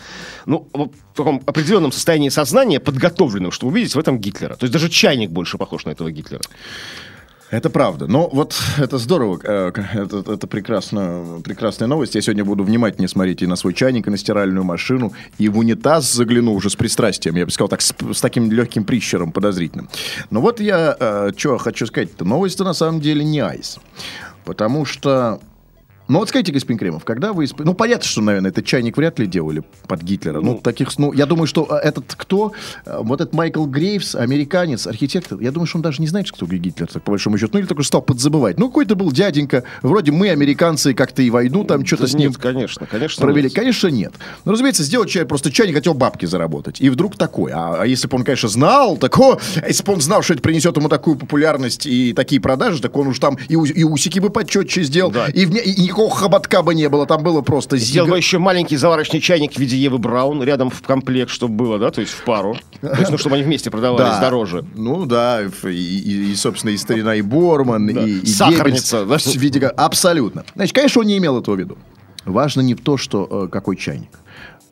ну, в таком определенном состоянии сознания, подготовленном, чтобы увидеть в этом Гитлера. То есть даже чайник больше похож на этого Гитлера. Это правда. Но вот это здорово. Это прекрасная новость. Я сегодня буду внимательнее смотреть и на свой чайник, и на стиральную машину, и в унитаз загляну уже с пристрастием. Я бы сказал так, с таким легким прищером подозрительным. Но вот я что хочу сказать. Новость-то на самом деле не айс. Потому что Ну вот скажите, господин Кремов, когда вы... Ну понятно, что, наверное, этот чайник вряд ли делали под Гитлера. Ну, таких... Ну, я думаю, что этот кто? Вот этот Майкл Грейвс, американец, архитектор. Я думаю, что он даже не знает, кто Гитлер, так по большому счету. Ну или только стал подзабывать. Ну какой-то был дяденька. Вроде мы, американцы, как-то и войну там что-то с ним... Конечно, провели. Нет. Конечно, нет. Но, разумеется, сделать чай, просто чайник хотел бабки заработать. И вдруг такой. А если бы он, конечно, знал такого... Если бы он знал, что это принесет ему такую популярность и такие продажи, так он уж там и усики бы почетче сделал, да. И никакого хоботка бы не было, там было просто зига. Сделал бы еще маленький заварочный чайник в виде Евы Браун, рядом в комплект, чтобы было, да, то есть в пару. То есть, ну, чтобы они вместе продавались, да, дороже. Ну, да, и собственно, и старина, и Борман, да, и сахарница, Геббельс, да? В виде... Абсолютно. Значит, конечно, он не имел этого в виду. Важно не то, что какой чайник.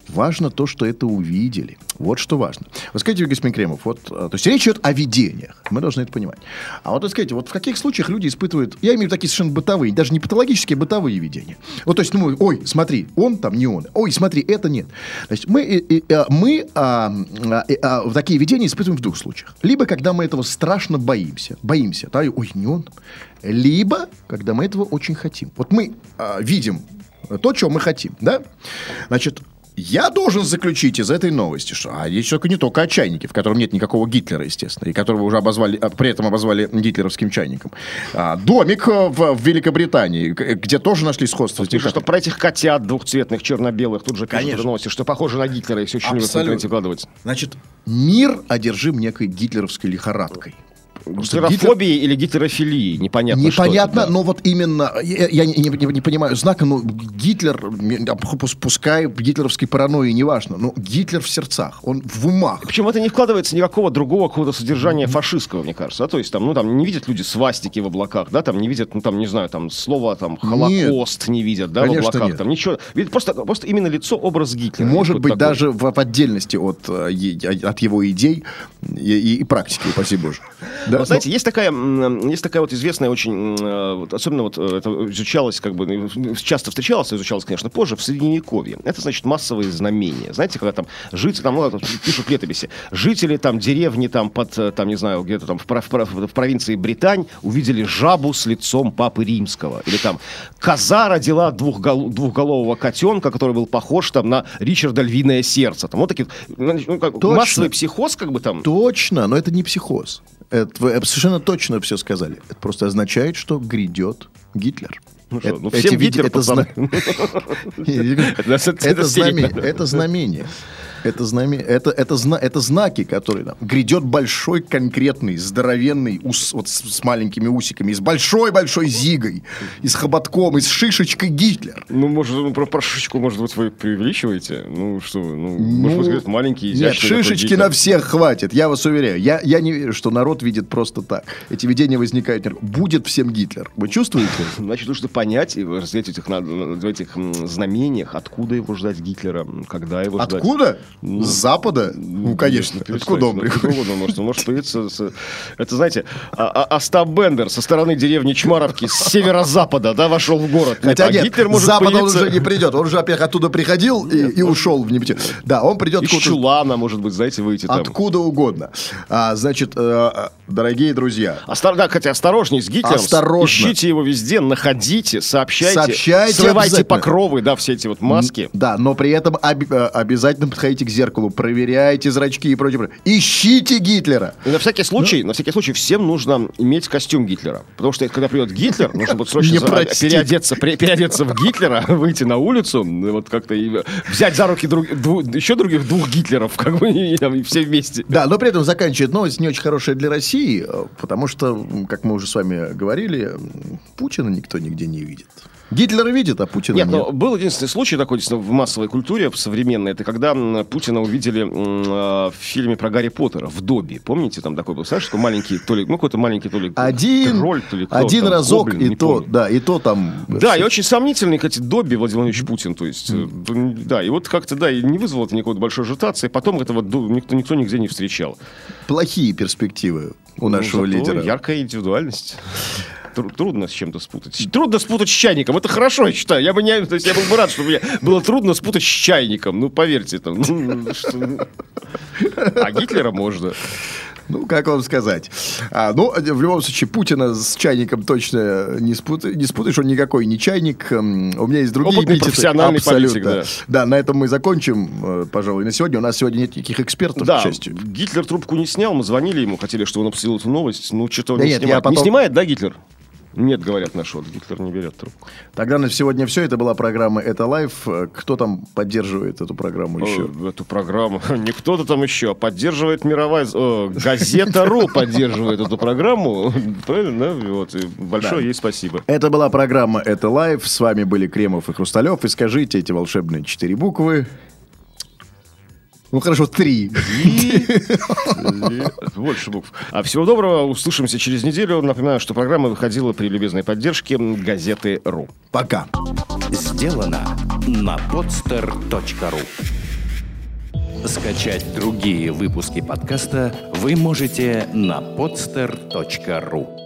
Важно то, что это увидели. Вот что важно. Вот скажите, господин Кремов, вот, то есть речь идет о видениях. Мы должны это понимать. А вот скажите, вот в каких случаях люди испытывают... Я имею в виду такие совершенно бытовые, даже не патологические, а бытовые видения. Вот, то есть, ну, ой, смотри, он там, не он. Ой, смотри, это нет. То есть мы такие видения испытываем в двух случаях. Либо когда мы этого страшно боимся. Боимся, да, ой, не он. Либо когда мы этого очень хотим. Вот мы видим то, чего мы хотим, да? Значит... Я должен заключить из этой новости, что речь только не только о чайнике, в котором нет никакого Гитлера, естественно, и которого уже обозвали, при этом обозвали гитлеровским чайником. Домик в Великобритании, где тоже нашли сходство. Вот пишут, что про этих котят двухцветных, черно-белых, тут же пишут в новости, что похоже на Гитлера, и все очень любят в интернете выкладывать. Значит, мир одержим некой гитлеровской лихорадкой. Гитлерофобии или гитлерофилии, непонятно. Непонятно, что это, да. Но вот именно я не понимаю знака, но Гитлер, пускай гитлеровской паранойи, неважно, но Гитлер в сердцах, он в умах. Причем это не вкладывается никакого другого какого-то содержания фашистского, мне кажется, да? То есть там, ну, там не видят люди свастики в облаках, да, там не видят, ну, там, не знаю, там слово там Холокост, нет, не видят, да, конечно, в облаках, нет, там ничего. Видят просто именно лицо, образ Гитлера. Может быть, такой, даже в отдельности от его идей и практики, спасибо Боже. Да, вот, знаете, есть такая вот известная очень, особенно вот это изучалось, как бы, часто изучалось, конечно, позже, в Средневековье. Это, значит, массовые знамения. Знаете, когда там жители, там, ну, там пишут летописи, жители там деревни, там, под, там, не знаю, где-то там в провинции Британь увидели жабу с лицом Папы Римского. Или там коза родила двухголового котенка, который был похож там на Ричарда Львиное сердце. Там вот такие, ну, как, массовый психоз, как бы там. Точно, но это не психоз. Это вы совершенно точно все сказали. Это просто означает, что грядет Гитлер. Ну что, ну всем Гитлер, пацаны. Это знамение. Это знаки, которые... Грядет большой, конкретный, здоровенный, вот с маленькими усиками, с большой-большой зигой, и с хоботком, и с шишечкой Гитлер. Ну, может, про шишечку, может быть, вы преувеличиваете? Ну, что, может быть, говорят, маленькие, изящные. Нет, шишечки на всех хватит, я вас уверяю. Я не верю, что народ видит просто так. Эти видения возникают. Будет всем Гитлер. Вы чувствуете? Значит, нужно понять и разглядеть в этих знамениях, откуда его ждать Гитлера, когда его ждать. Откуда? Ну, с запада? Ну, конечно. Откуда он приходит? Он может появиться... Это, знаете, Остап Бендер со стороны деревни Чмаровки с северо-запада, да, вошел в город. Хотя нет, Гитлер может запада появиться... он уже не придет. Он уже, во-первых, оттуда приходил и ушел в небытие. Да, он придет... Из чулана, может быть, знаете, выйти там. Откуда угодно. Значит, дорогие друзья... Да, хотя осторожней с Гитлером. Осторожно. Ищите его везде, находите, сообщайте срывайте покровы, да, все эти вот маски. Да, но при этом обязательно подходите к зеркалу, проверяйте зрачки и прочее. Ищите Гитлера. И на всякий случай всем нужно иметь костюм Гитлера. Потому что когда придет Гитлер, нужно будет срочно переодеться в Гитлера, выйти на улицу, вот как-то взять за руки еще других двух Гитлеров, как бы, и все вместе. Да, но при этом заканчивает новость не очень хорошая для России, потому что, как мы уже с вами говорили, Путина никто нигде не видит. Гитлера видит, а Путина нет. Но был единственный случай такой в массовой культуре современной, это когда Путина увидели в фильме про Гарри Поттера в Добби. Помните, там такой был, знаешь, такой маленький, то ли, ну, какой-то маленький, то ли тролль, то ли кто, один там, разок, гоблин, и то, помню. Да, и то там... Да, и очень сомнительный, кстати, Добби Владимир Владимирович Путин, то есть, да, и вот как-то, да, и не вызвало это никакой большой ажитации, потом этого никто нигде не встречал. Плохие перспективы у нашего лидера. Яркая индивидуальность. Трудно с чем-то спутать. Трудно спутать с чайником. Это хорошо, я считаю. Я был бы рад, чтобы мне было трудно спутать с чайником. Ну, поверьте. А Гитлера можно. Ну, как вам сказать? Ну, в любом случае, Путина с чайником точно не спутаешь. Он никакой не чайник. У меня есть другие эпитеты. Профессиональный политик, да. Да, на этом мы закончим, пожалуй, на сегодня. У нас сегодня нет никаких экспертов, да, к счастью. Гитлер трубку не снял. Мы звонили ему, хотели, чтобы он обсудил эту новость. Ну, что-то он не снимает. Не снимает, да, Гитлер? Нет, говорят, наш вот Гитлер не берет трубку. Тогда на сегодня все. Это была программа «Это лайф». Кто там поддерживает эту программу еще? Эту программу не кто-то там еще, а поддерживает мировая... Газета.ру поддерживает эту программу. Правильно? Вот. Большое ей спасибо. Это была программа «Это лайф». С вами были Кремов и Хрусталев. И скажите эти волшебные 4 буквы. Ну, хорошо, 3. Больше букв. А всего доброго. Услышимся через неделю. Напоминаю, что программа выходила при любезной поддержке газеты.ру. Пока. Сделано на podster.ru. Скачать другие выпуски подкаста вы можете на podster.ru.